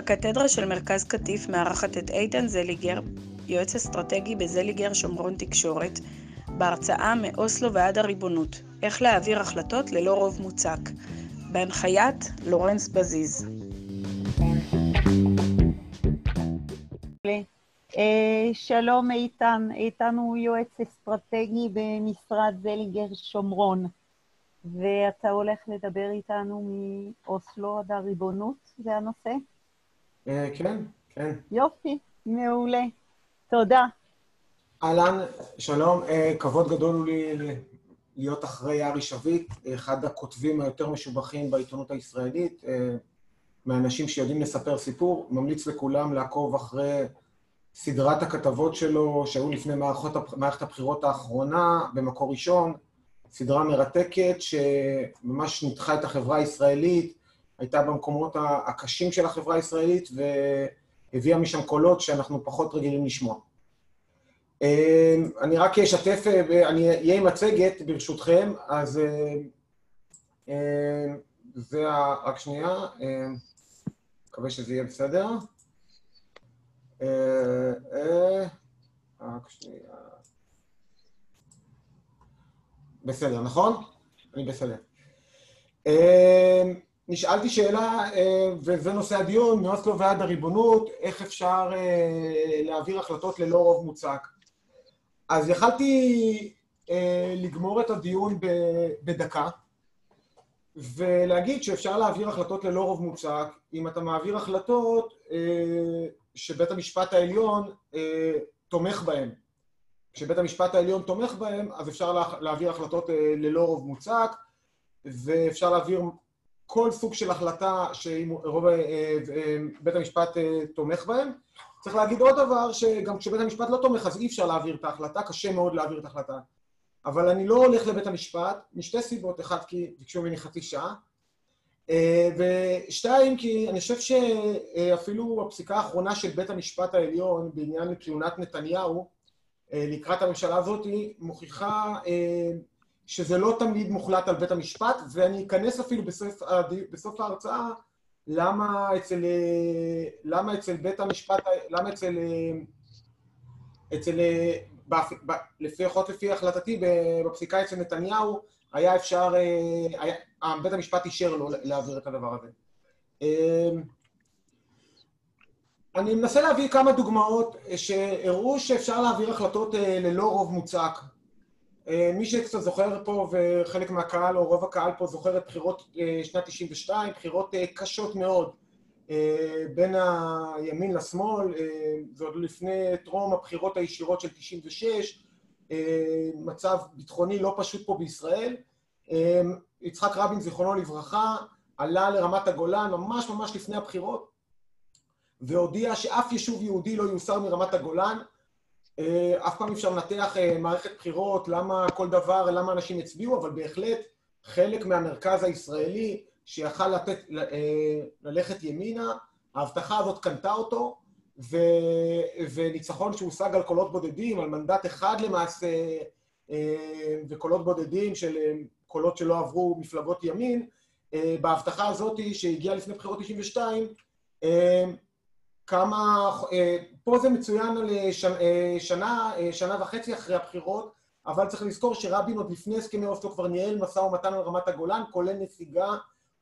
הקתדרה של מרכז קטיף מארחת את איתן זליגר, יועץ אסטרטגי בזליגר שומרון תקשורת, בהרצאה מאוסלו ועד הריבונות, איך להעביר החלטות ללא רוב מוצק, בהנחיית לורנס בזיז. שלום איתן, איתן הוא יועץ אסטרטגי במשרד זליגר שומרון, ואתה הולך לדבר איתנו מאוסלו עד הריבונות, זה הנושא? כן. יופי, מעולה, תודה. אהלן, שלום, כבוד גדול הוא לי להיות אחרי ארי שביט, אחד הכותבים היותר משובחים בעיתונות הישראלית, מאנשים שיודעים לספר סיפור, ממליץ לכולם לעקוב אחרי סדרת הכתבות שלו, שהיו לפני מערכת הבחירות האחרונה, במקור ראשון, סדרה מרתקת שממש ניתחה את החברה הישראלית, הייתה במקומות הקשים של החברה הישראלית, והביאה משם קולות שאנחנו פחות רגילים לשמוע. אני רק אשתף, אני אהיה עם מצגת ברשותכם, אז זה רק שנייה, מקווה שזה יהיה בסדר. רק שנייה. בסדר, נכון? אני בסדר. נשאלתי שאלה, וזה נושא הדיון, מאוסלו ועד הריבונות, איך אפשר להעביר החלטות ללא רוב מוצק. אז יכלתי לגמור את הדיון בדקה, ולהגיד שאפשר להעביר החלטות ללא רוב מוצק, אם אתה מעביר החלטות שבית המשפט העליון תומך בהם. כשבית המשפט העליון תומך בהם, אז אפשר להעביר החלטות ללא רוב מוצק, ואפשר להעביר כל סוג של החלטה שבית המשפט תומך בהם. צריך להגיד עוד דבר, שגם כשבית המשפט לא תומך, אז אי אפשר להעביר את ההחלטה, קשה מאוד להעביר את ההחלטה. אבל אני לא הולך לבית המשפט, משתי סיבות, אחד כי ביקשו ממני חצי שעה, ושתיים כי אני חושב שאפילו הפסיקה האחרונה של בית המשפט העליון בעניין כהונת נתניהו, לקראת הממשלה הזאת, מוכיחה שזה לא תמיד מוחלט על בית המשפט, ואני אכנס אפילו בסוף ההרצאה, למה אצל בית המשפט, למה אצל לפי החלטתי בפסיקה אצל נתניהו, היה אפשר, בית המשפט אישר לו להעביר את הדבר הזה. אני מנסה להביא כמה דוגמאות שהראו שאפשר להעביר החלטות ללא רוב מוצק. מי שקצת זוכר פה, וחלק מהקהל או רוב הקהל פה זוכר את בחירות שנת 92, בחירות קשות מאוד בין הימין לשמאל, זה עוד לפני טרום הבחירות הישירות של 96, מצב ביטחוני לא פשוט פה בישראל. יצחק רבין זיכרונו לברכה עלה לרמת הגולן ממש לפני הבחירות, והודיע שאף יישוב יהודי לא יוסר מרמת הגולן. אף פעם אפשר לנתח מערכת בחירות, למה אנשים הצביעו, אבל בהחלט חלק מהמרכז הישראלי שיכל ללכת ימינה, ההבטחה הזאת קנתה אותו, וניצחון שהושג על קולות בודדים, על מנדט אחד למעשה, וקולות בודדים של קולות שלא עברו מפלגות ימין, בהבטחה הזאת שהגיעה לפני בחירות 92, כמה, פה זה מצוין על שנה וחצי אחרי הבחירות, אבל צריך לזכור שרבין עוד לפני הסכמי אוסלו כבר ניהל משא ומתן על רמת הגולן, כולל נסיגה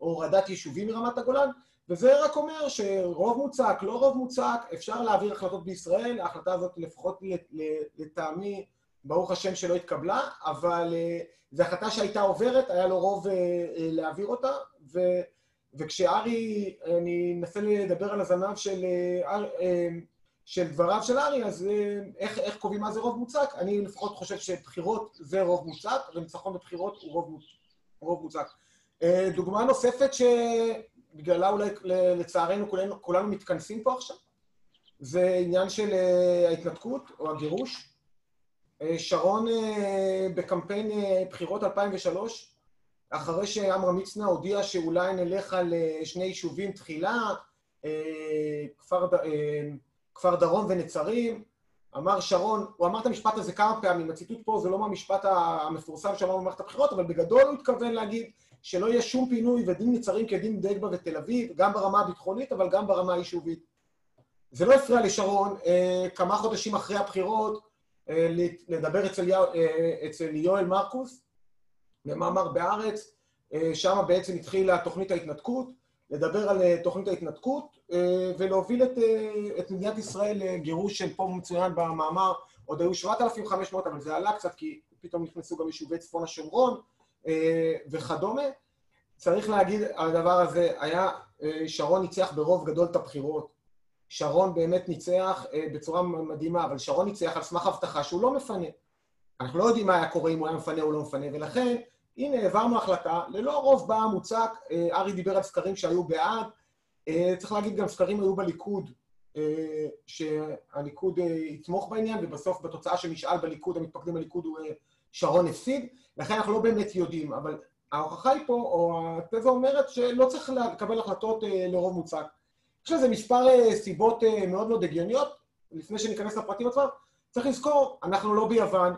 או הורדת יישובים מרמת הגולן, וזה רק אומר שרוב מוצק, לא רוב מוצק, אפשר להעביר החלטות בישראל, ההחלטה הזאת לפחות לטעמי, ברוך השם שלא התקבלה, אבל זו החלטה שהייתה עוברת, היה לו רוב להעביר אותה, וכשארי, אני אנסה לדבר על הזנב של דבריו של ארי, אז איך קובעים מה זה רוב מוצק? אני לפחות חושב שבחירות זה רוב מוצק, וניצחון בבחירות הוא רוב מוצק. דוגמה נוספת שבגללה אולי לצערנו כולנו מתכנסים פה עכשיו, זה עניין של ההתנתקות או הגירוש. שרון בקמפיין בחירות 2003, אחרי שעמרם מצנע הודיע שאולי נלך על שני יישובים תחילה, כפר דרום ונצרים, אמר שרון, הוא אמר את המשפט הזה כמה פעמים, הציטוט פה זה לא מהמשפט המפורסם שאמרנו במערכת הבחירות, אבל בגדול הוא התכוון להגיד שלא יהיה שום פינוי ודין נצרים כדין דגבה ותל אביב, גם ברמה הביטחונית, אבל גם ברמה היישובית. זה לא הפריע לשרון, כמה חודשים אחרי הבחירות, לדבר אצל יואל מרקוס, במאמר בארץ, שם בעצם התחילה תוכנית ההתנתקות, לדבר על תוכנית ההתנתקות ולהוביל את מדינת ישראל לגירוש של פה מצוין במאמר, עוד היו 7,500, אבל זה עלה קצת כי פתאום נכנסו גם יישובי צפון השומרון וכדומה. צריך להגיד על הדבר הזה, היה שרון ניצח ברוב גדול את הבחירות, שרון באמת ניצח בצורה מדהימה, אבל שרון ניצח על סמך הבטחה שהוא לא מפנה. אנחנו לא יודעים מה היה קורה אם הוא היה מפנה או לא מפנה, ולכן הנה, העברנו החלטה, ללא רוב באה מוצק, ארי דיבר על סקרים שהיו בעד, צריך להגיד גם סקרים היו בליכוד, שהליכוד יתמוך בעניין, ובסוף בתוצאה שנשאל בליכוד, המתפקדים בליכוד הוא שרון הפסיד, לכן אנחנו לא באמת יודעים, אבל ההוכחה היא פה, או התזה אומרת שלא צריך לקבל החלטות לרוב מוצק. יש לזה מספר סיבות מאוד מאוד הגיוניות, לפני שניכנס לפרטים עצמם, צריך לזכור, אנחנו לא ביוון,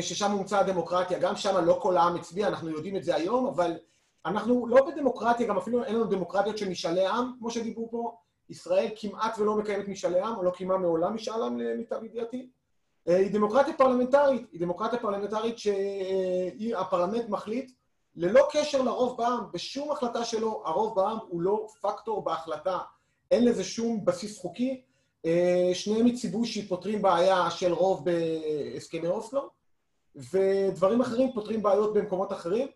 ששם הומצאה הדמוקרטיה, גם שם לא כל העם הצביע, אנחנו יודעים את זה היום, אבל אנחנו לא בדמוקרטיה, גם אפילו אין לנו דמוקרטיות של משאלי עם, כמו שדיברו פה, ישראל כמעט ולא מקיימת משאלי עם, או לא קיימה מעולם משאל עם למיטב ידיעתי, היא דמוקרטיה פרלמנטרית, היא דמוקרטיה פרלמנטרית שהפרלמנט מחליט, ללא קשר לרוב בעם, בשום החלטה שלו, הרוב בעם הוא לא פקטור בהחלטה, אין לזה שום בסיס חוקי, שניהם מציבושי פותרים בעיה של רוב בהסכמי אוסלו, ודברים אחרים פותרים בעיות במקומות אחרים.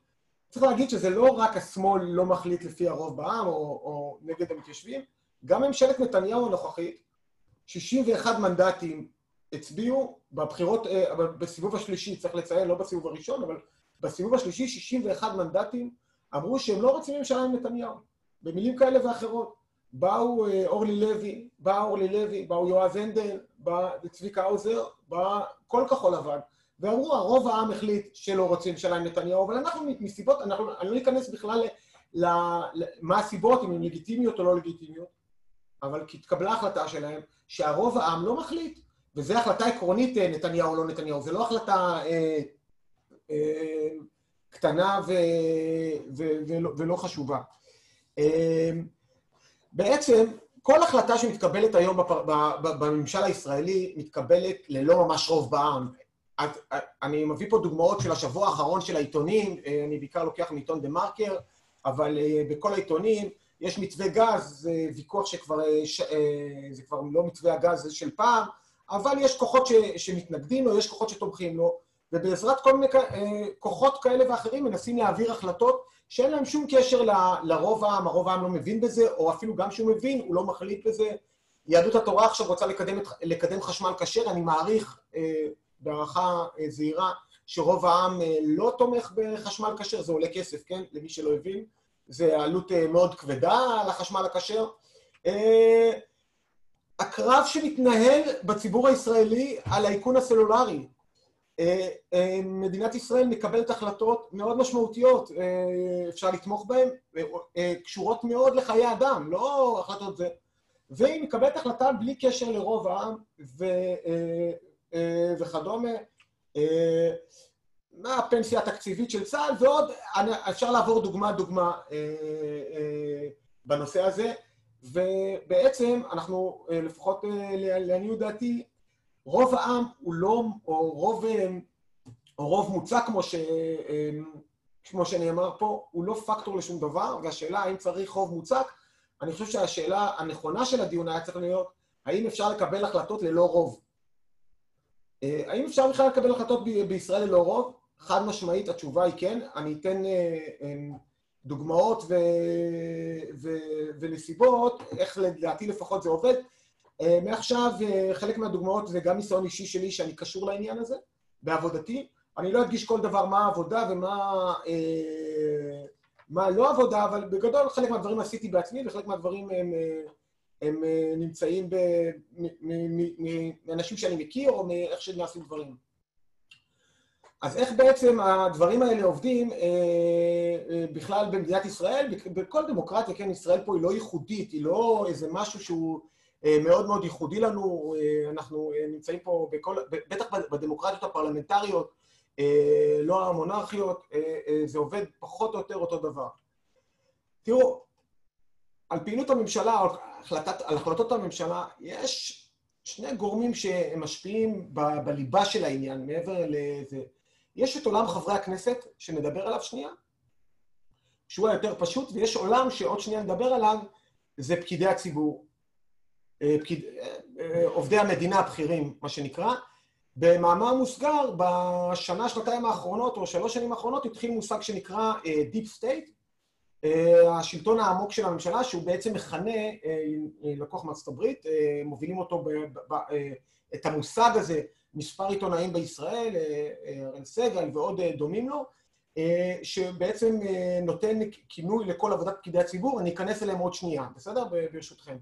צריך להגיד שזה לא רק השמאל לא מחליט לפי הרוב בעם, או נגד המתיישבים, גם ממשלת נתניהו הנוכחית, 61 מנדטים הצביעו בבחירות, בסיבוב השלישי, צריך לציין, לא בסיבוב הראשון, אבל בסיבוב השלישי 61 מנדטים אמרו שהם לא רוצים ממשלה עם נתניהו, במילים כאלה ואחרות. באו אורלי לוי, באו יועז הנדל, בא צביקה האוזר, בא כל כחול לבן. ואמרו, הרוב העם החליט שלא רוצים ממשלה עם נתניהו, אבל אנחנו מסיבות, אני לא אכנס בכלל למה הסיבות, אם הן לגיטימיות או לא לגיטימיות, אבל כי התקבלה החלטה שלהם שהרוב העם לא מחליט, וזו החלטה עקרונית נתניהו או לא נתניהו, זו לא החלטה קטנה ולא חשובה. בעצם, כל החלטה שמתקבלת היום בממשל הישראלי מתקבלת ללא ממש רוב בעם, אני מביא פה דוגמאות של השבוע האחרון של העיתונים, אני בעיקר לוקח מעיתון דה מרקר, אבל בכל העיתונים יש מתווה גז, זה ויכוח שכבר, זה כבר לא מתווה הגז, זה של פעם, אבל יש כוחות שמתנגדים לו, יש כוחות שתומכים לו, ובעזרת כל מיני כוחות כאלה ואחרים מנסים להעביר החלטות שאין להם שום קשר לרוב העם, הרוב העם לא מבין בזה, או אפילו גם שהוא מבין, הוא לא מחליט בזה. יהדות התורה עכשיו רוצה לקדם חשמל כשר, אני מעריך, בהערכה זהירה, שרוב העם לא תומך בחשמל כשר, זה עולה כסף, כן? למי שלא הבין, זה עלות מאוד כבדה על החשמל הכשר. הקרב שמתנהל בציבור הישראלי על האיכון הסלולרי, מדינת ישראל מקבלת החלטות מאוד משמעותיות, אפשר לתמוך בהן, קשורות מאוד לחיי אדם, לא החלטות זה, והיא מקבלת החלטה בלי קשר לרוב העם, וכדומה, הפנסיה התקציבית של צה"ל, ועוד אפשר לעבור דוגמה בנושא הזה, ובעצם אנחנו, לפחות לעניות דעתי, רוב העם הוא לא, או רוב מוצא כמו שנאמר פה, הוא לא פקטור לשום דבר, והשאלה האם צריך רוב מוצא, אני חושב שהשאלה הנכונה של הדיון היה צריך להיות, האם אפשר לקבל החלטות ללא רוב? האם אפשר בכלל לקבל החלטות בישראל ללא רוב? חד משמעית, התשובה היא כן. אני אתן דוגמאות ונסיבות, איך לדעתי לפחות זה עובד. מעכשיו, חלק מהדוגמאות זה גם ניסיון אישי שלי שאני קשור לעניין הזה, בעבודתי. אני לא אדגיש כל דבר מה העבודה ומה לא עבודה, אבל בגדול חלק מהדברים עשיתי בעצמי וחלק מהדברים הם נמצאים מאנשים שאני מכיר, או מאיך שנעשים דברים. אז איך בעצם הדברים האלה עובדים בכלל במדינת ישראל? בכל דמוקרטיה, כן, ישראל פה היא לא ייחודית, היא לא איזה משהו שהוא מאוד מאוד ייחודי לנו, אנחנו נמצאים פה בכל, בטח בדמוקרטיות הפרלמנטריות, לא המונרכיות, זה עובד פחות או יותר אותו דבר. תראו, על פעילות הממשלה, על החלטות הממשלה, יש שני גורמים שמשפיעים בליבה של העניין, מעבר לזה. יש את עולם חברי הכנסת, שנדבר עליו שנייה, שהוא היותר פשוט, ויש עולם שעוד שנייה נדבר עליו, זה פקידי הציבור, עובדי המדינה הבכירים, מה שנקרא. במאמר מוסגר, בשנה, שנתיים האחרונות, או 3 שנים האחרונות, התחיל מושג שנקרא Deep State, השלטון העמוק של הממשלה, שהוא בעצם מכנה, לקוח מארצות הברית, מובילים אותו, את המושג הזה, מספר עיתונאים בישראל, רן סגל ועוד דומים לו, שבעצם נותן כינוי לכל עבודת פקידי הציבור, אני אכנס אליהם עוד שנייה, בסדר? ברשותכם.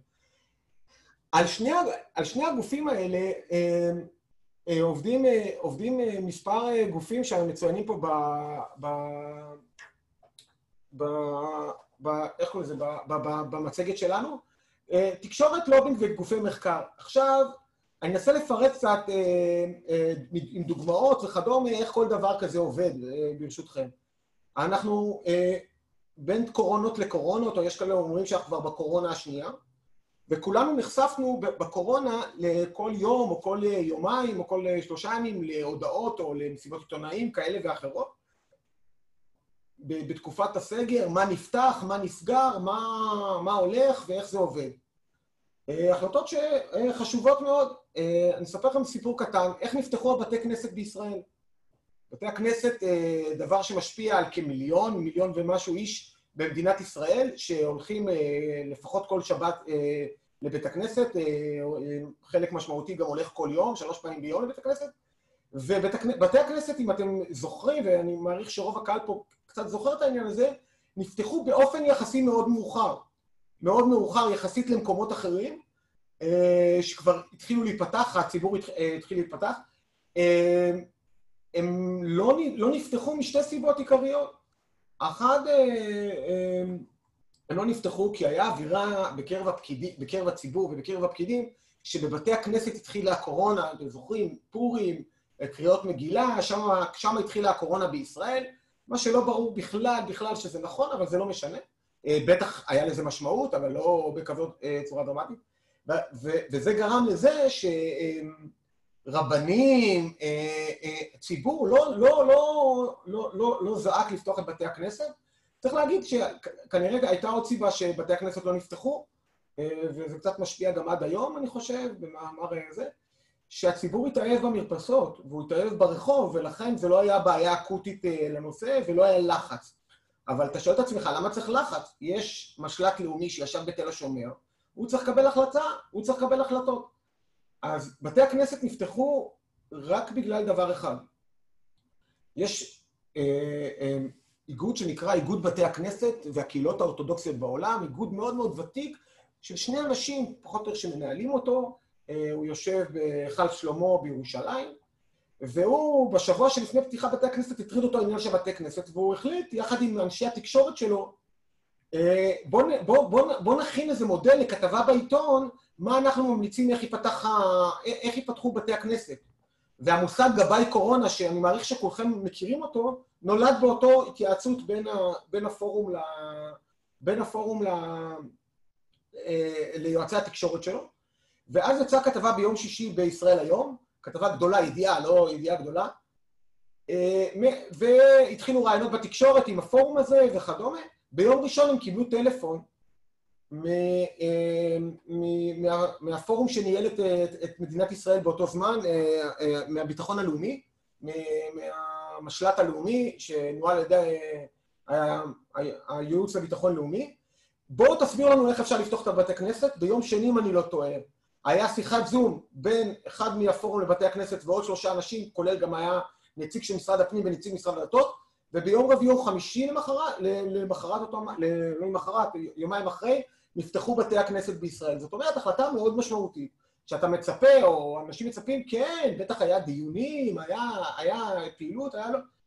על שני הגופים האלה, עובדים מספר גופים שמצוינים פה במצגת שלנו, תקשורת, לובינג וגופי מחקר. עכשיו, אני אנסה לפרט קצת עם דוגמאות וכדומה, איך כל דבר כזה עובד, ברשותכם. אנחנו בין קורונות לקורונות, או יש כאלה אומרים שאנחנו כבר בקורונה השנייה, וכולנו נחשפנו בקורונה לכל יום, או כל יומיים, או כל 3 ימים, להודעות או למסיבות עיתונאים כאלה ואחרות, בתקופת הסגר, מה נפתח, מה נסגר, מה הולך ואיך זה עובד. החלטות שחשובות מאוד. אני אספר לכם סיפור קטן, איך נפתחו בתי הכנסת בישראל. בתי הכנסת, דבר שמשפיע על כמיליון, 1.5 מיליון איש במדינת ישראל, שהולכים לפחות כל שבת לבית הכנסת, חלק משמעותי גם הולך כל יום, 3 פעמים ביום לבית הכנסת, ובתי הכנסת, אם אתם זוכרים, ואני מעריך שרוב הקהל פה קצת זוכר את העניין הזה, נפתחו באופן יחסי מאוד מאוחר. מאוד מאוחר יחסית למקומות אחרים, שכבר התחילו להיפתח, הציבור התחיל להיפתח. הם לא נפתחו משתי סיבות עיקריות. אחד, הם לא נפתחו כי היה אווירה בקרב הציבור ובקרב הפקידים, שבבתי הכנסת התחילה הקורונה, אתם זוכרים, פורים, קריאות מגילה, שם התחילה הקורונה בישראל, מה שלא ברור בכלל שזה נכון, אבל זה לא משנה. בטח היה לזה משמעות, אבל לא בכזאת צורה דרמטית. וזה גרם לזה שרבנים, ציבור, לא זעק לפתוח את בתי הכנסת. צריך להגיד שכנראה הייתה עוד סיבה שבתי הכנסת לא נפתחו, וזה קצת משפיע גם עד היום, אני חושב, במאמר הזה, שהציבור התאהב במרפסות, והוא התאהב ברחוב, ולכן זה לא היה בעיה אקוטית לנושא, ולא היה לחץ. אבל אתה שואל את עצמך, למה צריך לחץ? יש משלט לאומי שישב בתל השומר, הוא צריך לקבל החלטה, הוא צריך לקבל החלטות. אז בתי הכנסת נפתחו רק בגלל דבר אחד. יש איגוד שנקרא איגוד בתי הכנסת והקהילות האורתודוקסיות בעולם, איגוד מאוד מאוד ותיק, של 2 אנשים, פחות או יותר שמנהלים אותו, הוא יושב בחלף שלמה בירושלים, והוא בשבוע שלפני פתיחה בתי הכנסת התריד אותו עניין של בתי כנסת, והוא החליט יחד עם אנשי התקשורת שלו, בוא נכין איזה מודל לכתבה בעיתון, מה אנחנו ממליצים, איך ייפתחו בתי הכנסת. והמושג גבאי קורונה, שאני מעריך שכולכם מכירים אותו, נולד באותו התייעצות בין הפורום ליועצי התקשורת שלו, ואז יצאה כתבה ביום שישי בישראל היום, כתבה גדולה, ידיעה, לא ידיעה גדולה, והתחילו רעיונות בתקשורת עם הפורום הזה וכדומה. ביום ראשון הם קיבלו טלפון מהפורום שניהל את מדינת ישראל באותו זמן, מהביטחון הלאומי, מהמשלט הלאומי, שנוהל על ידי הייעוץ לביטחון לאומי. בואו תסבירו לנו איך אפשר לפתוח את בתי הכנסת, ביום שני אם אני לא טועה. היה שיחת זום בין אחד מהפורום לבתי הכנסת ועוד 3 אנשים, כולל גם היה נציג של משרד הפנים ונציג משרד הדתות, וביום רביעי או חמישי למחרת, יומיים אחרי, נפתחו בתי הכנסת בישראל. זאת אומרת, החלטה מאוד משמעותית, שאתה מצפה, או אנשים מצפים, כן, בטח היה דיונים, היה פעילות, היה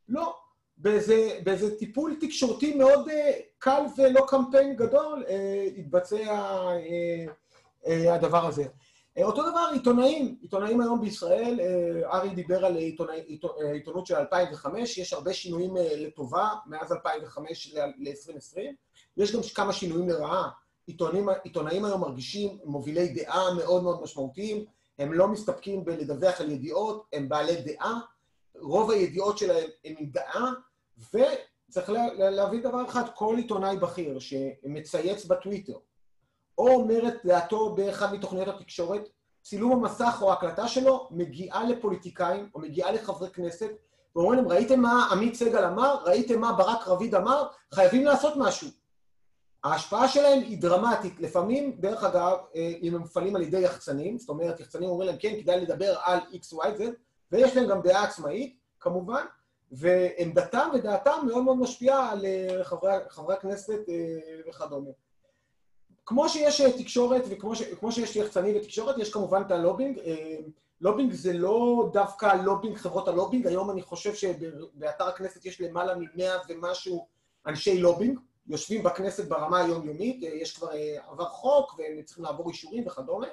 לא. באיזה טיפול תקשורתי מאוד קל ולא קמפיין גדול, התבצע הדבר הזה. אותו דבר, עיתונאים. עיתונאים היום בישראל, ארי דיבר על עיתונות של 2005, יש הרבה שינויים לטובה מאז 2005 ל-2020, ויש גם כמה שינויים לרעה. עיתונאים היום מרגישים מובילי דעה מאוד מאוד משמעותיים, הם לא מסתפקים בלדווח על ידיעות, הם בעלי דעה, רוב הידיעות שלהם הם עם דעה, וצריך להבין דבר אחד, כל עיתונאי בכיר שמצייץ בטוויטר, או אומרת דעתו באחד מתוכניות התקשורת, צילום המסך או ההקלטה שלו מגיעה לפוליטיקאים, או מגיעה לחברי כנסת, ואומרים להם, ראיתם מה עמית סגל אמר, ראיתם מה ברק רביד אמר, חייבים לעשות משהו. ההשפעה שלהם היא דרמטית, לפעמים, דרך אגב, אם הם מופעלים על ידי יחצנים, זאת אומרת, יחצנים אומרים להם, כן, כדאי לדבר על XYZ, ויש להם גם דעה עצמאית, כמובן, ועמדתם ודעתם מאוד מאוד משפיעה על חברי הכנסת וכדומה. כמו שיש תקשורת, וכמו שיש יחצני ותקשורת, יש כמובן את הלובינג. לובינג זה לא דווקא לובינג, חברות הלובינג. היום אני חושב שבאתר הכנסת יש למעלה מ100 ומשהו אנשי לובינג, יושבים בכנסת ברמה היומיומית, יש כבר עבר חוק, והם צריכים לעבור אישורים וכדומה.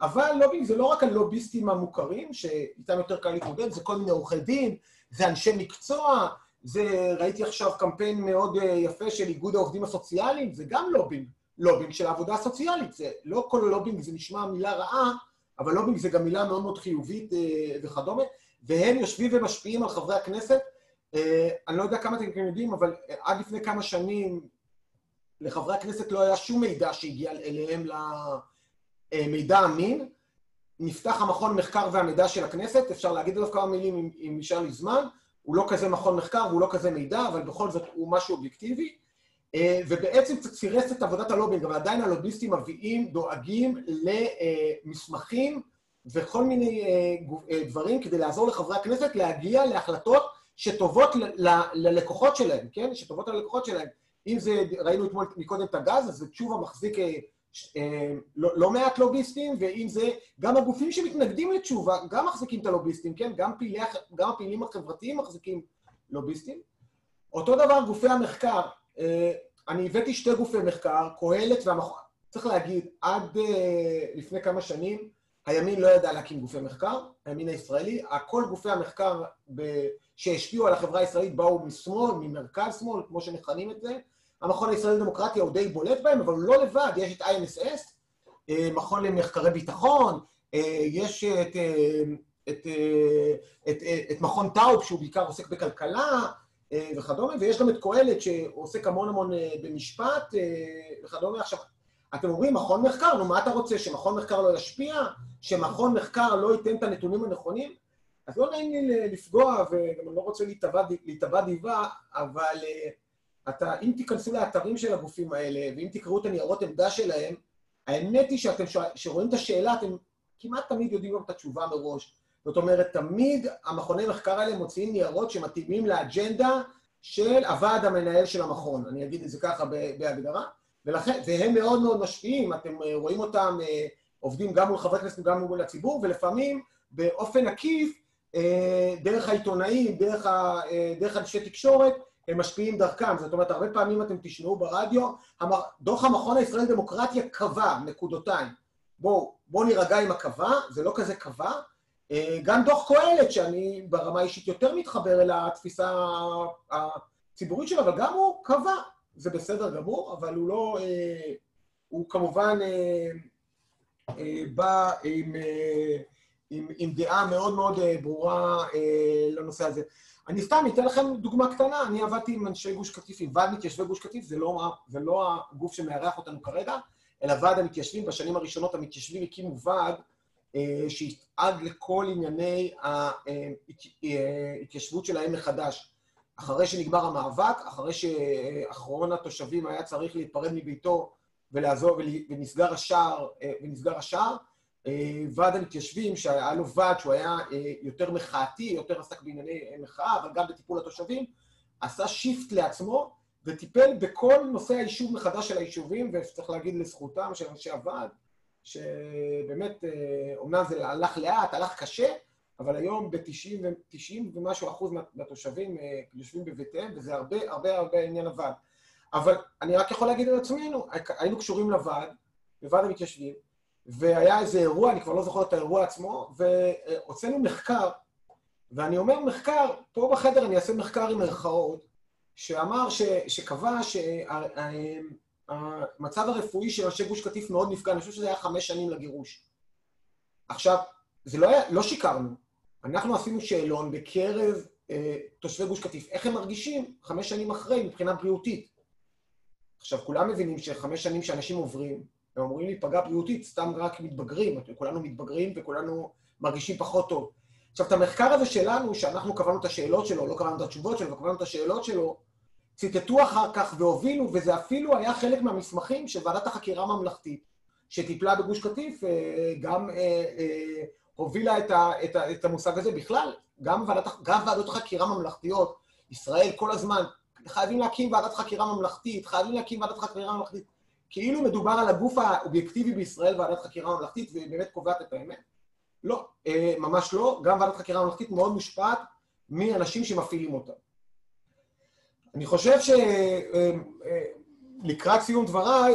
אבל לובינג זה לא רק הלוביסטים המוכרים, שאיתם יותר קל להתמודד, זה כל מיני עורכי דין, זה אנשי מקצוע, זה, ראיתי עכשיו קמפיין מאוד יפה של איגוד העובדים הסוציאליים, זה גם לובינג. לובינג של העבודה הסוציאלית, זה לא כל לובינג, זה נשמע מילה רעה, אבל לובינג זה גם מילה מאוד מאוד חיובית וכדומה, והם יושבים ומשפיעים על חברי הכנסת. אני לא יודע כמה אתם יודעים, אבל עד לפני כמה שנים לחברי הכנסת לא היה שום מידע שהגיע אליהם למידע אמין. נפתח המכון מחקר והמידע של הכנסת, אפשר להגיד עליו כמה מילים אם נשאר לי זמן, הוא לא כזה מכון מחקר והוא לא כזה מידע, אבל בכל זאת הוא משהו אובייקטיבי, ובעצם צירס את עבודת הלובינג, אבל עדיין הלוביסטים מביאים, דואגים למסמכים וכל מיני דברים כדי לעזור לחברי הכנסת להגיע להחלטות שטובות ללקוחות שלהם, כן? שטובות ללקוחות שלהם. אם זה, ראינו אתמול מקודם את הגז, אז תשובה מחזיק לא מעט לוביסטים, ואם זה, גם הגופים שמתנגדים לתשובה, גם מחזיקים את הלוביסטים, כן? גם הפעילים החברתיים מחזיקים לוביסטים. אותו דבר, גופי המחקר, אני הבאתי שתי גופי מחקר, קהלת והמכון, צריך להגיד, עד לפני כמה שנים, הימין לא ידע להקים גופי מחקר, הימין הישראלי, כל גופי המחקר שהשפיעו על החברה הישראלית באו משמאל, ממרכז שמאל, כמו שמכנים את זה. המכון הישראלי לדמוקרטיה הוא די בולט בהם, אבל הוא לא לבד, יש את INSS, מכון למחקרי ביטחון, יש את מכון טאוב, שהוא בעיקר עוסק בכלכלה, וכדומה, ויש גם את קהלת שעוסק המון המון במשפט, וכדומה. עכשיו, אתם אומרים, מכון מחקר, נו, מה אתה רוצה? שמכון מחקר לא ישפיע? שמכון מחקר לא ייתן את הנתונים הנכונים? אז לא נעים לי לפגוע, וגם אני לא רוצה להיטבע דיבה, אבל אם תיכנסו לאתרים של הגופים האלה, ואם תקראו את הניירות עמדה שלהם, האמת היא שאתם שרואים את השאלה, אתם כמעט תמיד יודעים גם את התשובה מראש. זאת אומרת, תמיד המכוני מחקר האלה מוציאים ניירות שמתאימים לאג'נדה של הוועד המנהל של המכון. אני אגיד את זה ככה בהגדרה. והם מאוד מאוד משפיעים, אתם רואים אותם עובדים גם מול חברי כנסת וגם מול הציבור, ולפעמים באופן עקיף, דרך העיתונאים, דרך אנשי תקשורת, הם משפיעים דרכם. זאת אומרת, הרבה פעמים אתם תשמעו ברדיו, דוח המכון הישראלי לדמוקרטיה קבע, נקודותיים. בואו נירגע עם הקבע, זה לא כזה קבע. גם דוח קהלת, שאני ברמה אישית יותר מתחבר אל התפיסה הציבורית שלו, אבל גם הוא קבע. זה בסדר גמור, אבל הוא לא, הוא כמובן בא עם דעה מאוד מאוד ברורה לנושא הזה. אני סתם אתן לכם דוגמה קטנה, אני עבדתי עם אנשי גוש קטיף, עם ועד מתיישבי גוש קטיף, זה לא הגוף שמארח אותנו כרגע, אלא ועד המתיישבים, בשנים הראשונות המתיישבים הקימו ועד שיתעד לכל ענייני ההתיישבות שלהם מחדש. אחרי שנגמר המאבק, אחרי שאחרון התושבים היה צריך להתפרד מביתו ולעזוב, ונסגר השער, ועד המתיישבים, שהיה לו ועד שהוא היה יותר מחאתי, יותר עסק בענייני מחאה, אבל גם בטיפול התושבים, עשה שיפט לעצמו וטיפל בכל נושא היישוב מחדש של היישובים, וצריך להגיד לזכותם של אנשי הוועד, שבאמת, אומנם זה הלך לאט, הלך קשה, אבל היום ב-90% ומשהו מהתושבים יושבים בביתיהם, וזה הרבה הרבה הרבה עניין הוועד. אבל אני רק יכול להגיד על עצמנו, היינו קשורים לוועד המתיישבים, והיה איזה אירוע, אני כבר לא זוכר את האירוע עצמו, והוצאנו מחקר, ואני אומר מחקר, פה בחדר אני אעשה מחקר עם מרכאות, שאמר, שקבע שהמצב הרפואי של אנשי גוש קטיף מאוד נפגע, אני חושב שזה היה 5 שנים לגירוש. עכשיו, זה לא היה, לא שיקרנו, אנחנו עשינו שאלון בקרב תושבי גוש קטיף, איך הם מרגישים 5 שנים אחרי מבחינה בריאותית. עכשיו, כולם מבינים ש5 שנים שאנשים עוברים, הם אומרים לי, פגע בריאותית, סתם רק מתבגרים, כולנו מתבגרים וכולנו מרגישים פחות טוב. עכשיו, את המחקר הזה שלנו, שאנחנו קבענו את השאלות שלו, לא קבענו את התשובות שלו, וקבענו את השאלות שלו, ציטטו אחר כך והובילו, וזה אפילו היה חלק מהמסמכים של ועדת החקירה הממלכתית, שטיפלה בגוש קטיף, גם הובילה את המושג הזה בכלל, גם ועדות חקירה ממלכתיות, ישראל כל הזמן, חייבים להקים ועדת חקירה ממלכתית, חייבים להקים ועדת חקירה ממלכתית, כאילו מדובר על הגוף האובייקטיבי בישראל, ועדת חקירה ממלכתית, ובאמת קובעת את האמת. לא, ממש לא, גם ועדת חקירה ממלכתית מאוד מושפעת מאנשים שמפעילים אותה. אני חושב שלקראת סיום דבריי,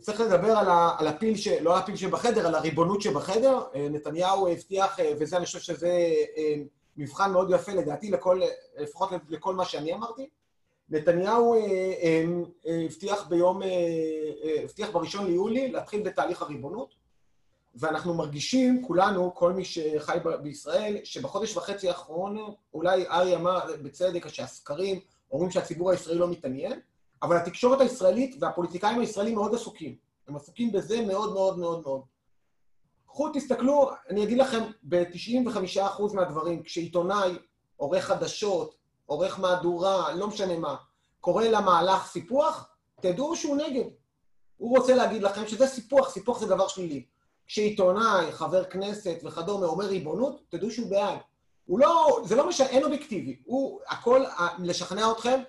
צריך לדבר על הפיל, לא הפיל שבחדר, על הריבונות שבחדר. נתניהו הבטיח, וזה אני חושב שזה מבחן מאוד יפה לדעתי, לפחות לכל מה שאני אמרתי. נתניהו הבטיח בראשון ליולי להתחיל בתהליך הריבונות, ואנחנו מרגישים כולנו, כל מי שחי בישראל, שבחודש וחצי האחרון, אולי ארי אמר בצדק שהסקרים אומרים שהציבור הישראלי לא מתעניין, אבל התקשורת הישראלית והפוליטיקאים הישראלים מאוד עסוקים. הם עסוקים בזה מאוד מאוד מאוד מאוד. קחו, תסתכלו, אני אגיד לכם, ב-95% מהדברים, כשעיתונאי, עורך חדשות, עורך מהדורה, לא משנה מה, קורא למהלך סיפוח, תדעו שהוא נגד. הוא רוצה להגיד לכם שזה סיפוח, סיפוח זה דבר שלילי. כשעיתונאי, חבר כנסת וכדומה אומר ריבונות, תדעו שהוא בעד. הוא לא, זה לא משנה, אין אובייקטיבי. הוא, הכל, לשכנע אתכם,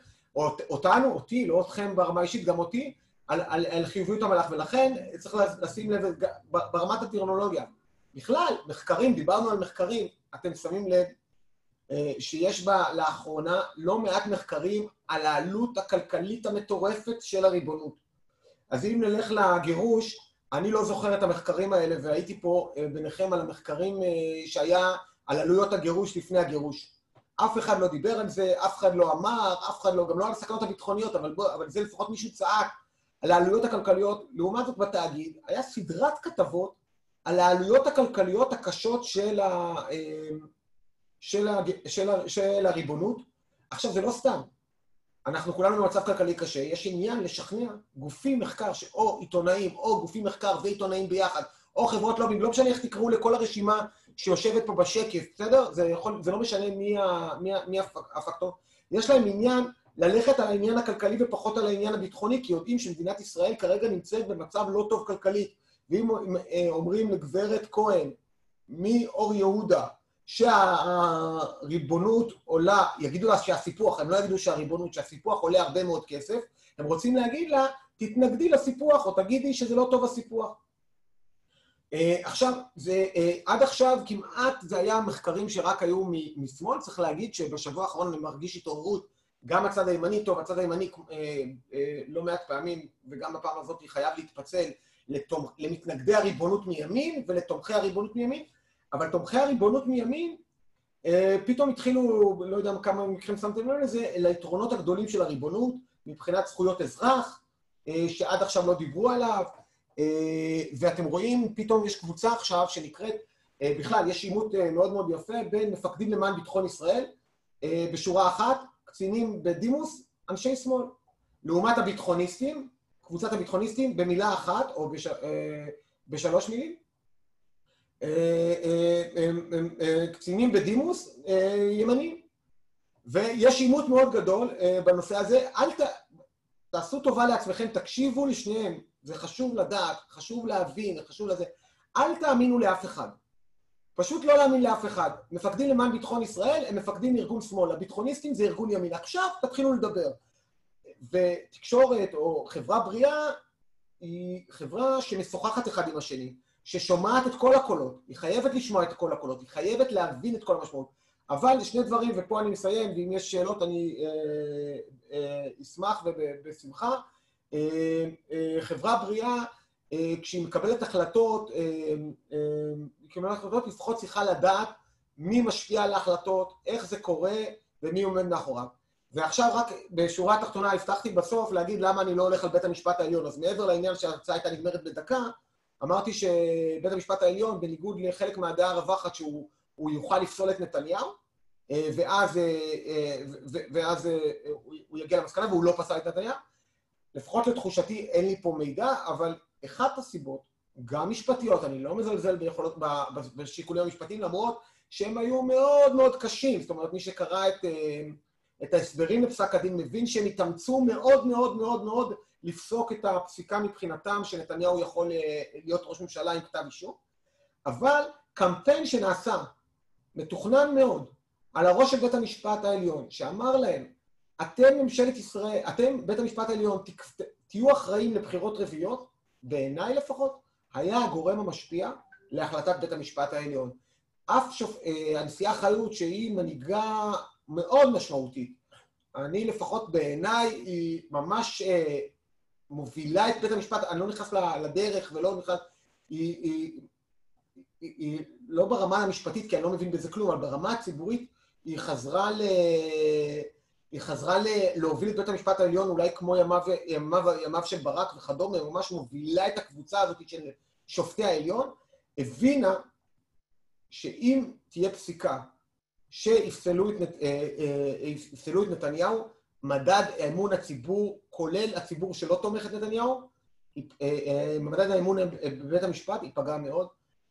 אותנו, אותי, לא אתכם ברמה אישית, גם אותי, על חיוביות המהלך, ולכן צריך לשים לב ברמת הטרמינולוגיה. בכלל, מחקרים, דיברנו על מחקרים, אתם שמים לב, שיש בה לאחרונה לא מעט מחקרים על העלות הכלכלית המטורפת של הריבונות. אז אם נלך לגירוש, אני לא זוכר את המחקרים האלה, והייתי פה ביניכם על המחקרים שהיה על עלויות הגירוש לפני הגירוש. אף אחד לא דיבר על זה, אף אחד לא אמר, אף אחד לא, גם לא על הסכנות הביטחוניות, אבל זה לפחות מישהו צעק על העלויות הכלכליות. לעומת זאת בתאגיד, היה סדרת כתבות על העלויות הכלכליות הקשות של של הריבונות. עכשיו, זה לא סתם. אנחנו כולנו במצב כלכלי קשה, יש עניין לשכנע גופים מחקר, שאו עיתונאים, או גופים מחקר ועיתונאים ביחד, או חברות לובים, לא משנה איך תקראו לכל הרשימה שיושבת פה בשקף, בסדר? זה לא משנה מי הפקטור. יש להם עניין ללכת על העניין הכלכלי ופחות על העניין הביטחוני, כי יודעים שמדינת ישראל כרגע נמצאת במצב לא טוב כלכלית. ואם אומרים לגברת כהן, מאור יהודה, שהריבונות עולה, יגידו לה שהסיפוח, הם לא יגידו שהריבונות, שהסיפוח עולה הרבה מאוד כסף, הם רוצים להגיד לה, תתנגדי לסיפוח, או תגידי שזה לא טוב הסיפוח. עכשיו, עד עכשיו כמעט זה היה מחקרים שרק היו משמאל, צריך להגיד שבשבוע האחרון אני מרגיש התעוררות, גם הצד הימני טוב, הצד הימני לא מעט פעמים, וגם בפעם הזאת היא חייב להתפצל למתנגדי הריבונות מימין ולתומכי הריבונות מימין, אבל תומכי הריבונות מימין, פתאום התחילו, לא יודע כמה מכם שמתם לזה, ליתרונות הגדולים של הריבונות, מבחינת זכויות אזרח, שעד עכשיו לא דיברו עליו, ואתם רואים, פתאום יש קבוצה עכשיו שנקראת, בכלל, יש עימות מאוד מאוד יפה, בין מפקדים למען ביטחון ישראל, בשורה אחת, קצינים בדימוס, אנשי שמאל. לעומת הביטחוניסטים, קבוצת הביטחוניסטים, במילה אחת, או בשלוש מילים, קצינים בדימוס ימנים, ויש עימות מאוד גדול בנושא הזה. תעשו טובה לעצמכם, תקשיבו לשניהם, זה חשוב לדעת, חשוב להבין, חשוב לזה. אל תאמינו לאף אחד, פשוט לא להאמין לאף אחד. מפקדים למען ביטחון ישראל הם מפקדים מארגון שמאל, הביטחוניסטים זה ארגון ימין. עכשיו תתחילו לדבר. ותקשורת או חברה בריאה היא חברה שמשוחחת אחד עם השני, ששומעת את כל הקולות, היא חייבת לשמוע את כל הקולות, היא חייבת להבין את כל המשמעות. אבל שני דברים, ופה אני מסיים, ואם יש שאלות אני אשמח ובשמחה, חברה בריאה כשהיא מקבלת החלטות, לפחות צריכה לדעת מי משפיע על ההחלטות, איך זה קורה ומי עומד מאחוריו. ועכשיו רק בשורה התחתונה הבטחתי בסוף להגיד למה אני לא הולך על בית המשפט העליון. אז מעבר לעניין שההרצאה הייתה נגמרת בדקה, אמרתי שבית המשפט העליון, בניגוד לחלק מהדעה הרווחת, שהוא יוכל לפסול את נתניהו, ואז הוא יגיע למסקנה, והוא לא פסל את נתניהו. לפחות לתחושתי אין לי פה מידע, אבל אחת הסיבות, גם משפטיות, אני לא מזלזל ביכולות בשיקולים המשפטיים, למרות שהם היו מאוד מאוד קשים. זאת אומרת, מי שקרא את ההסברים לפסק הדין מבין שהם התאמצו מאוד מאוד מאוד מאוד לפסוק את הפסיקה מבחינתם שנתניהו יכול להיות ראש ממשלה עם כתב אישום. אבל קמפיין שנעשה, מתוכנן מאוד, על הראש של בית המשפט העליון, שאמר להם, אתם ממשלת ישראל, אתם בית המשפט העליון, תהיו אחראים לבחירות רביעיות, בעיניי לפחות, היה הגורם המשפיע להחלטת בית המשפט העליון. אף הנשיאה חיות שהיא מנהיגה מאוד משמעותית, אני לפחות בעיניי היא ממש מובילה את בית המשפט, אני לא נכנס לדרך ולא נכנס, היא לא ברמה המשפטית, כי אני לא מבין בזה כלום, אבל ברמה הציבורית היא חזרה להוביל את בית המשפט העליון, אולי כמו ימיו של ברק וכדומה, ממש מובילה את הקבוצה הזאת של שופטי העליון, הבינה שאם תהיה פסיקה שיפסלו את נתניהו, מדד האמון הציבור, כולל הציבור שלא תומך את נתניהו, מדד האמון בבית המשפט ייפגע מאוד,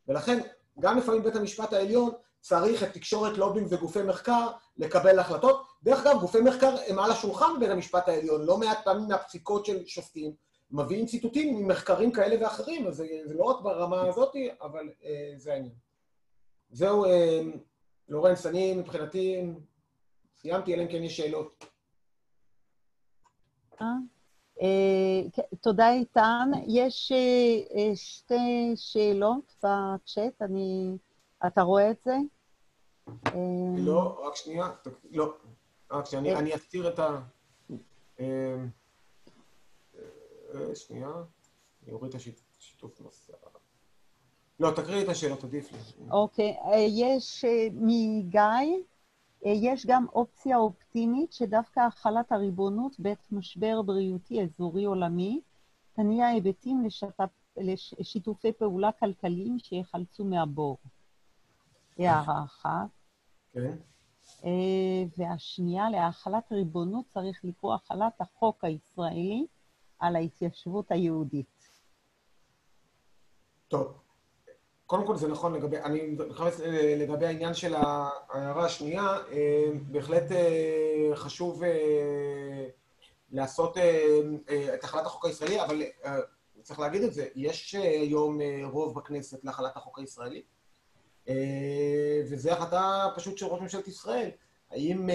ולכן גם לפעמים בית המשפט העליון צריך את תקשורת לובים וגופי מחקר לקבל החלטות. דרך אגב, גופי מחקר הם על השולחן בית המשפט העליון, לא מעט פעמים מהפסיקות של שופטים, מביאים ציטוטים ממחקרים כאלה ואחרים, אז זה לא רק ברמה הזאת, אבל זה העניין. זהו, לורנס, אני מבחינתי סיימתי, אלא אם כן יש שאלות. תודה איתן, יש שתי שאלות בצ'אט, אתה רואה את זה? לא, רק שנייה, לא, רק שנייה, אני אסתיר את ה... שנייה, אני אוריד את השיתוף מסע. לא, תקריאי את השאלות, עדיף לי. אוקיי, יש מגיא, יש גם אופציה אופטימית שדווקא החלת הריבונות בעת משבר בריאותי אזורי עולמי תניע היבטים לשיתופי פעולה כלכליים שיחלצו מהבור. הערה אחת. כן. והשנייה, להחלת ריבונות צריך לקרוא החלת החוק הישראלי על ההתיישבות היהודית. טוב. קודם כל זה נכון לגבי, אני חושב לגבי העניין של ההערה השנייה, בהחלט חשוב לעשות את החלת החוק הישראלי, אבל צריך להגיד את זה, יש היום רוב בכנסת להחלת החוק הישראלי, וזו החלטה פשוט של ראש ממשלת ישראל. האם,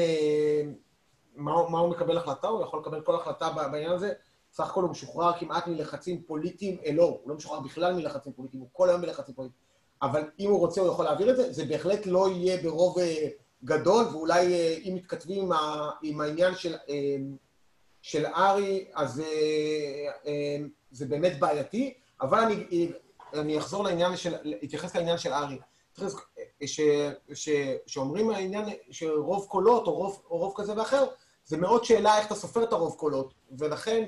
מה הוא מקבל החלטה? הוא יכול לקבל כל החלטה בעניין הזה, סך הכל הוא משוחרר כמעט מלחצים פוליטיים, לא, הוא לא משוחרר בכלל מלחצים פוליטיים, הוא כל היום מלחצים פוליטיים, אבל אם הוא רוצה הוא יכול להעביר את זה, זה בהחלט לא יהיה ברוב גדול, ואולי אם מתכתבים עם העניין של ארי, אז זה באמת בעייתי, אבל אני אחזור לעניין, אתייחס לעניין של ארי, שאומרים העניין שרוב קולות או רוב כזה ואחר, זה מאוד שאלה איך אתה סופר את הרוב קולות, ולכן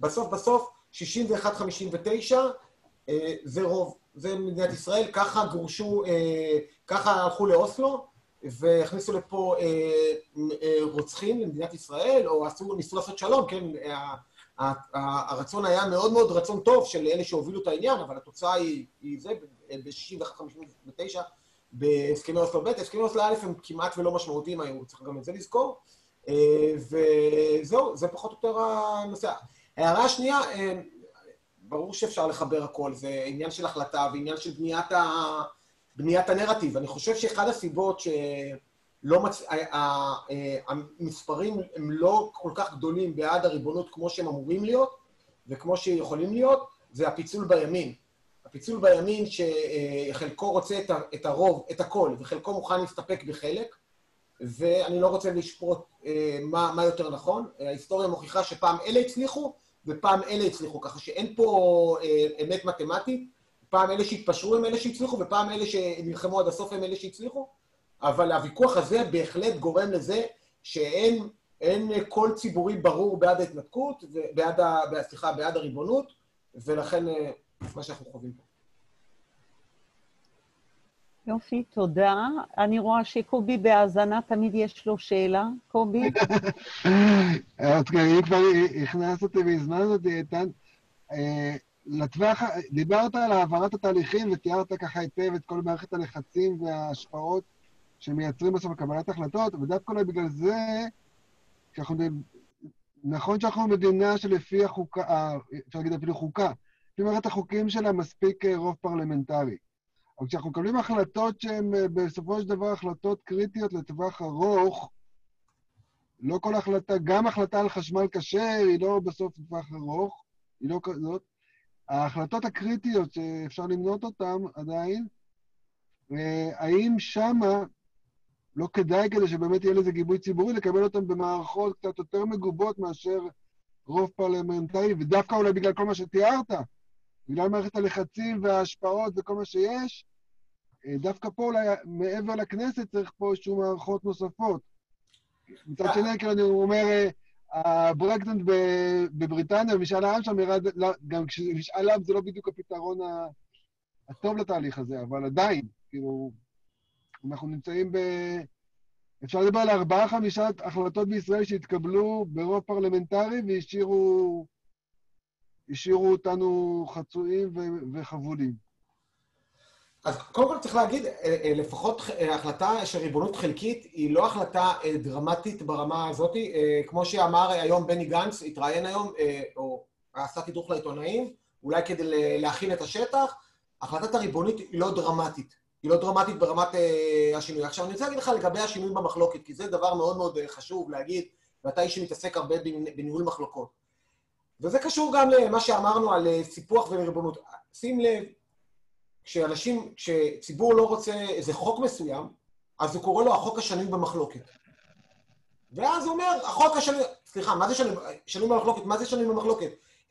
בסוף 61-59 זה רוב, זה מדינת ישראל, ככה גורשו, ככה הלכו לאוסלו והכניסו לפה רוצחים למדינת ישראל, או ניסו לעשות שלום, כן, הרצון היה מאוד מאוד רצון טוב של אלה שהובילו את העניין, אבל התוצאה היא זה, ב-61-59 בהסכמי אוסלו ב', הסכמי אוסלו א' הם כמעט ולא משמעותיים היום, צריך גם את זה לזכור, וזהו, זה פחות או יותר הנושא. ההערה השנייה, ברור שאפשר לחבר הכל, זה עניין של החלטה ועניין של בניית הנרטיב. אני חושב שאחד הסיבות שהמספרים הם לא כל כך גדולים בעד הריבונות כמו שהם אמורים להיות וכמו שיכולים להיות, זה הפיצול בימין. הפיצול בימין שחלקו רוצה את הרוב, את הכל, וחלקו מוכן להסתפק בחלק, ואני לא רוצה לשפוט מה יותר נכון. ההיסטוריה מוכיחה שפעם אלה הצליחו ופעם אלה הצליחו, ככה שאין פה אמת מתמטית, פעם אלה שהתפשרו הם אלה שהצליחו, ופעם אלה שנלחמו עד הסוף הם אלה שהצליחו, אבל הוויכוח הזה בהחלט גורם לזה שאין כל ציבורי ברור בעד ההתנתקות, בעד הריבונות, ולכן מה שאנחנו חווים פה. יופי, תודה. אני רואה שקובי בהאזנה, תמיד יש לו שאלה. קובי? היא כבר הכנסת אותי והזמנת אותי, איתן. דיברת על העברת התהליכים ותיארת ככה היטב את כל מערכת הלחצים וההשפעות שמייצרים בסוף לקבלת החלטות, ודווקא אולי בגלל זה, נכון שאנחנו מדינה שלפי החוקה, אפשר להגיד אפילו חוקה, לפי מערכת החוקים שלה מספיק רוב פרלמנטרי. אבל כשאנחנו מקבלים החלטות שהן בסופו של דבר החלטות קריטיות לטווח ארוך, לא כל החלטה, גם החלטה על חשמל כשר, היא לא בסוף טווח ארוך, היא לא כזאת. ההחלטות הקריטיות שאפשר למנות אותן עדיין, האם שמה לא כדאי כדי שבאמת יהיה לזה גיבוי ציבורי, לקבל אותם במערכות קצת יותר מגובות מאשר רוב פרלמנטרי, ודווקא אולי בגלל כל מה שתיארת, בגלל מערכת הלחצים וההשפעות וכל מה שיש, דווקא פה אולי מעבר לכנסת צריך פה איזשהו מערכות נוספות. מצד שני, כי אני אומר, הברקדנט בבריטניה, משאל העם שם ירד, גם כשמשאל העם זה לא בדיוק הפתרון הטוב לתהליך הזה, אבל עדיין, כאילו, אנחנו נמצאים אפשר לדבר על 4-5 החלטות בישראל שהתקבלו ברוב פרלמנטרי והשאירו אותנו חצויים וחבולים. אז קודם כל צריך להגיד, לפחות ההחלטה של ריבונות חלקית היא לא החלטה דרמטית ברמה הזאת, כמו שאמר היום בני גנץ, התראיין היום, או עשה תדרוך לעיתונאים, אולי כדי להכין את השטח, החלטת הריבונית היא לא דרמטית. היא לא דרמטית ברמת השינוי. עכשיו, אני רוצה להגיד לך לגבי השינוי במחלוקת, כי זה דבר מאוד מאוד חשוב להגיד, ואתה איש שמתעסק הרבה בניהול מחלוקות. וזה קשור גם למה שאמרנו על סיפוח וריבונות. שים לב, כשציבור לא רוצה איזה חוק מסוים, אז הוא קורא לו החוק השנוי במחלוקת. ואז הוא אומר, החוק השנוי... סליחה, מה זה שנוי במחלוקת? מה זה שנוי במחלוקת?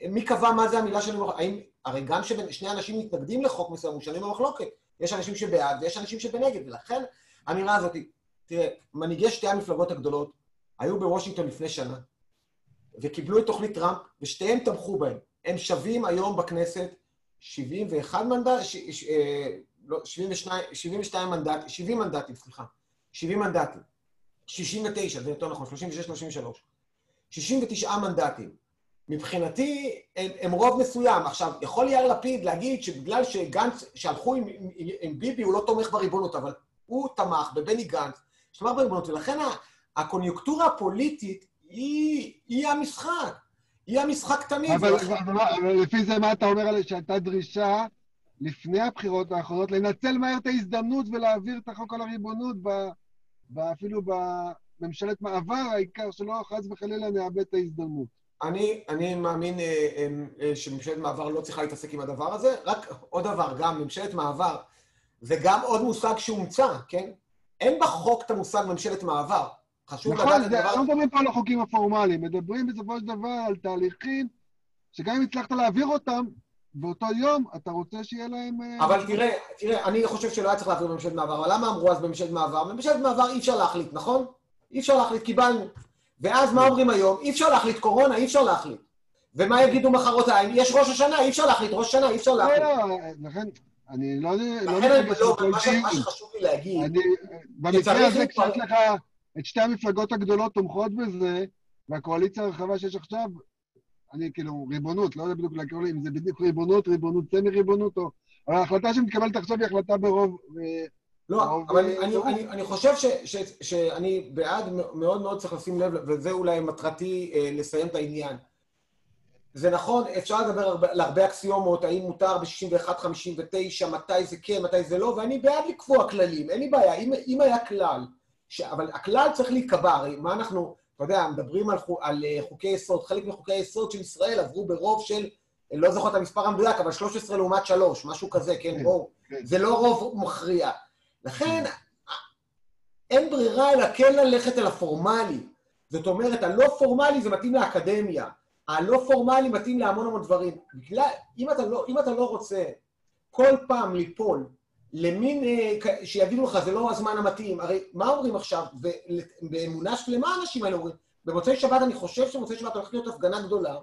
מי קבע מה זה המילה שנוי במחלוקת? הרי גם ששני אנשים מתנגדים לחוק מסוים, הוא שנוי במחלוקת. יש אנשים שבעד ויש אנשים שבנגד, ולכן האמירה הזאת, תראה, מנהיגי שתי המפלגות הגדולות היו בוושינגטון לפני שנה, וקיבלו את תוכנית טראמפ, ושתיהם תמכו בהם. הם שווים היום בכנסת 71 מנדט, 72 מנדט, 70 מנדטים, סליחה, 70 מנדטים, 69, זה יותר נכון, 36-33, 69 מנדטים. מבחינתי, הם רוב מסוים. עכשיו, יכול יאיר לפיד להגיד שבגלל שגנץ, שהלכו עם ביבי, הוא לא תומך בריבונות, אבל הוא תמך בבני גנץ, שתמך בריבונות, ולכן הקוניוקטורה הפוליטית היא המשחק. היא המשחק תמיד. אבל לפי זה מה אתה אומר, שהייתה דרישה לפני הבחירות האחרונות, לנצל מהר את ההזדמנות ולהעביר את החוק על הריבונות, אפילו בממשלת מעבר, העיקר שלא חס וחלילה נאבד את ההזדמנות. אני מאמין שממשלת מעבר לא צריכה להתעסק עם הדבר הזה, רק עוד דבר, גם ממשלת מעבר, זה גם עוד מושג שהומצא, כן? אין בחוק את המושג ממשלת מעבר. חשוב לדעת את הדבר... נכון, לא מדברים פה על החוקים הפורמליים, מדברים בסופו של דבר על תהליכים, שגם אם הצלחת להעביר אותם, באותו יום אתה רוצה שיהיה להם... אבל תראה, אני חושב שלא היה צריך להעביר ממשלת מעבר, אבל למה אמרו אז ממשלת מעבר? ממשלת מעבר אי אפשר להחליט, נכון? אי אפשר להחליט, קיבלנו. ואז מה אומרים היום? אי אפשר להחליט קורונה, אי אפשר להחליט. ומה יגידו מחרותיים? יש ראש השנה, אי אפשר להחליט, ראש השנה, אי אפשר להחליט. לא, לכן, אני לא... לכן, מה שחשוב לי להגיד... במקרה הזה, כשיש לך את שתי המפלגות הגדולות תומכות בזה, והקואליציה הרחבה שיש עכשיו, אני כאילו, ריבונות, לא יודע בדיוק להקרוא לי, אם זה בדיוק ריבונות, סמי ריבונות, אבל ההחלטה שמתקבלת עכשיו היא החלטה ברוב... לא, אבל אני חושב שאני בעד מאוד מאוד צריך לשים לב, וזה אולי מטרתי לסיים את העניין. זה נכון, אפשר לדבר על הרבה אקסיומות, האם מותר ב-61, 59, מתי זה כן, מתי זה לא, ואני בעד לקבוע כללים, אין לי בעיה, אם היה כלל, אבל הכלל צריך להיקבע, הרי מה אנחנו, אתה יודע, מדברים על חוקי יסוד, חלק מחוקי היסוד של ישראל עברו ברוב של, לא זוכר את המספר המדויק, אבל 13 לעומת 3, משהו כזה, כן, רוב, זה לא רוב מכריע. לכן, אין ברירה אלא כן ללכת אל הפורמלי. זאת אומרת, הלא פורמלי זה מתאים לאקדמיה. הלא פורמלי מתאים להמון המון דברים. בגלל, אם אתה לא רוצה כל פעם ליפול למין, שיבינו לך, זה לא הזמן המתאים, הרי מה אומרים עכשיו? באמונה שלמה אנשים האלה אומרים, במוצאי שבת, אני חושב שבמוצאי שבת הולכת להיות הפגנה גדולה,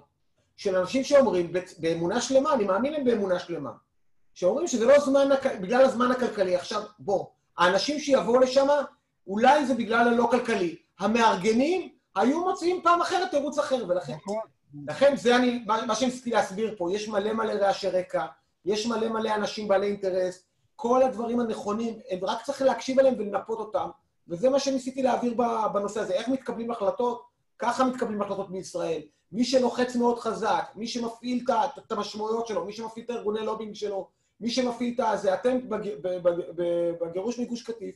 של אנשים שאומרים, באמונה שלמה, אני מאמין להם באמונה שלמה, שאומרים שזה לא זמן, בגלל הזמן הכלכלי. עכשיו, בוא, האנשים שיבואו לשם, אולי זה בגלל הלא כלכלי. המארגנים היו מוצאים פעם אחרת, תירוץ אחר, ולכן זה מה שניסיתי להסביר פה, יש מלא מלא רעשי רקע, יש מלא מלא אנשים בעלי אינטרס, כל הדברים הנכונים, הם רק צריך להקשיב עליהם ולנפות אותם, וזה מה שניסיתי להעביר בנושא הזה, איך מתקבלים החלטות, ככה מתקבלים החלטות בישראל, מי שלוחץ מאוד חזק, מי שמפעיל את המשמעויות שלו, מי שמפעיל את ארגוני לובינג שלו, מי שמפעיל את זה, אתם בגירוש מגוש קטיף,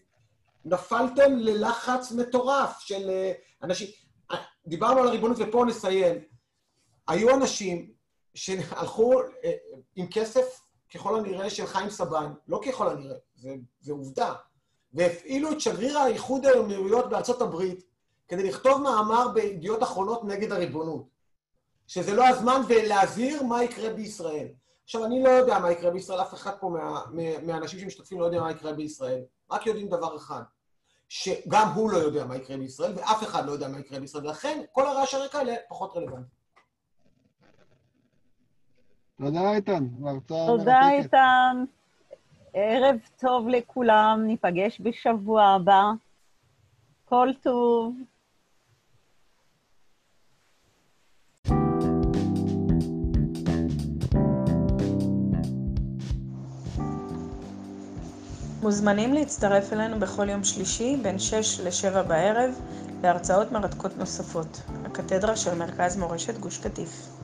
נפלתם ללחץ מטורף של אנשים, דיברנו על הריבונות ופה נסיים, היו אנשים שהלכו עם כסף ככל הנראה של חיים סבן, לא ככל הנראה, זה עובדה, והפעילו את שגריר האיחוד האמירויות בארצות הברית, כדי לכתוב מאמר בידיעות אחרונות נגד הריבונות, שזה לא הזמן ולהזהיר מה יקרה בישראל. עכשיו, אני לא יודע מה יקרה בישראל, אף אחד פה מהאנשים שמשתתפים לא יודע מה יקרה בישראל, רק יודעים דבר אחד, שגם הוא לא יודע מה יקרה בישראל, ואף אחד לא יודע מה יקרה בישראל, ולכן כל הרעש הרקע האלה פחות רלוונטי. תודה איתן, מרצה מרתקת. תודה איתן, ערב טוב לכולם, ניפגש בשבוע הבא. כל טוב. מוזמנים להצטרף אלינו בכל יום שלישי, בין 6 ל-7 בערב, להרצאות מרתקות נוספות. הקתדרה של מרכז מורשת גוש קטיף.